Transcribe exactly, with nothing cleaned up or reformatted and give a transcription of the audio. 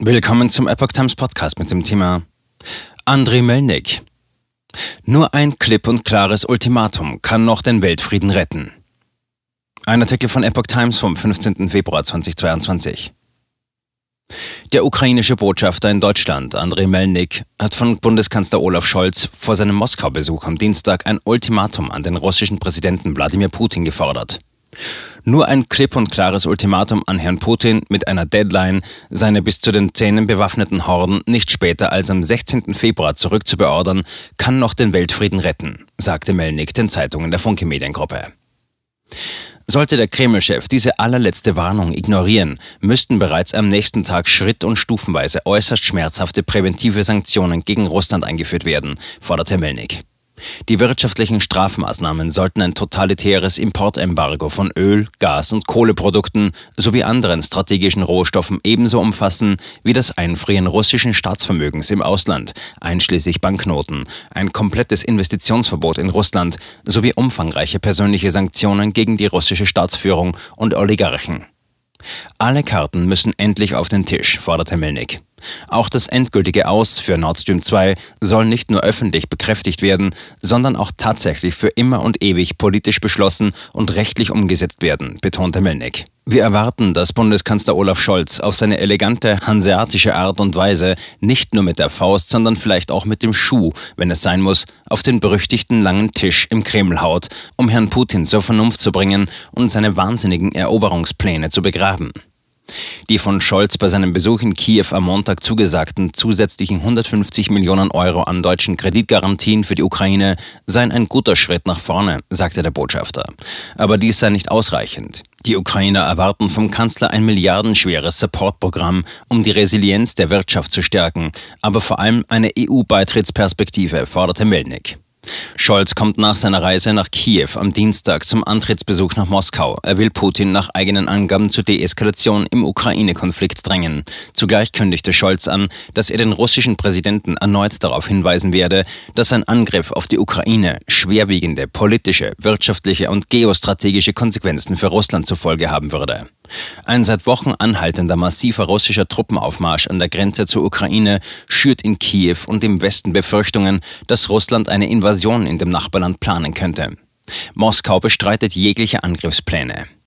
Willkommen zum Epoch Times Podcast mit dem Thema Andrei Melnik. Nur ein klipp und klares Ultimatum kann noch den Weltfrieden retten. Ein Artikel von Epoch Times vom fünfzehnten Februar zweitausendzweiundzwanzig. Der ukrainische Botschafter in Deutschland, Andrei Melnik, hat von Bundeskanzler Olaf Scholz vor seinem Moskau-Besuch am Dienstag ein Ultimatum an den russischen Präsidenten Wladimir Putin gefordert. Nur ein klipp und klares Ultimatum an Herrn Putin mit einer Deadline, seine bis zu den Zähnen bewaffneten Horden nicht später als am sechzehnten Februar zurückzubeordern, kann noch den Weltfrieden retten, sagte Melnik den Zeitungen der Funke Mediengruppe. Sollte der Kreml-Chef diese allerletzte Warnung ignorieren, müssten bereits am nächsten Tag schritt- und stufenweise äußerst schmerzhafte präventive Sanktionen gegen Russland eingeführt werden, forderte Melnik. Die wirtschaftlichen Strafmaßnahmen sollten ein totalitäres Importembargo von Öl, Gas und Kohleprodukten sowie anderen strategischen Rohstoffen ebenso umfassen wie das Einfrieren russischen Staatsvermögens im Ausland, einschließlich Banknoten, ein komplettes Investitionsverbot in Russland sowie umfangreiche persönliche Sanktionen gegen die russische Staatsführung und Oligarchen. Alle Karten müssen endlich auf den Tisch, forderte Melnik. Auch das endgültige Aus für Nord Stream zwei soll nicht nur öffentlich bekräftigt werden, sondern auch tatsächlich für immer und ewig politisch beschlossen und rechtlich umgesetzt werden, betonte Melnik. Wir erwarten, dass Bundeskanzler Olaf Scholz auf seine elegante, hanseatische Art und Weise nicht nur mit der Faust, sondern vielleicht auch mit dem Schuh, wenn es sein muss, auf den berüchtigten langen Tisch im Kreml haut, um Herrn Putin zur Vernunft zu bringen und seine wahnsinnigen Eroberungspläne zu begraben. Die von Scholz bei seinem Besuch in Kiew am Montag zugesagten zusätzlichen hundertfünfzig Millionen Euro an deutschen Kreditgarantien für die Ukraine seien ein guter Schritt nach vorne, sagte der Botschafter. Aber dies sei nicht ausreichend. Die Ukrainer erwarten vom Kanzler ein milliardenschweres Supportprogramm, um die Resilienz der Wirtschaft zu stärken, aber vor allem eine E U-Beitrittsperspektive, forderte Melnik. Scholz kommt nach seiner Reise nach Kiew am Dienstag zum Antrittsbesuch nach Moskau. Er will Putin nach eigenen Angaben zur Deeskalation im Ukraine-Konflikt drängen. Zugleich kündigte Scholz an, dass er den russischen Präsidenten erneut darauf hinweisen werde, dass ein Angriff auf die Ukraine schwerwiegende politische, wirtschaftliche und geostrategische Konsequenzen für Russland zur Folge haben würde. Ein seit Wochen anhaltender massiver russischer Truppenaufmarsch an der Grenze zur Ukraine schürt in Kiew und im Westen Befürchtungen, dass Russland eine Invasion in dem Nachbarland planen könnte. Moskau bestreitet jegliche Angriffspläne.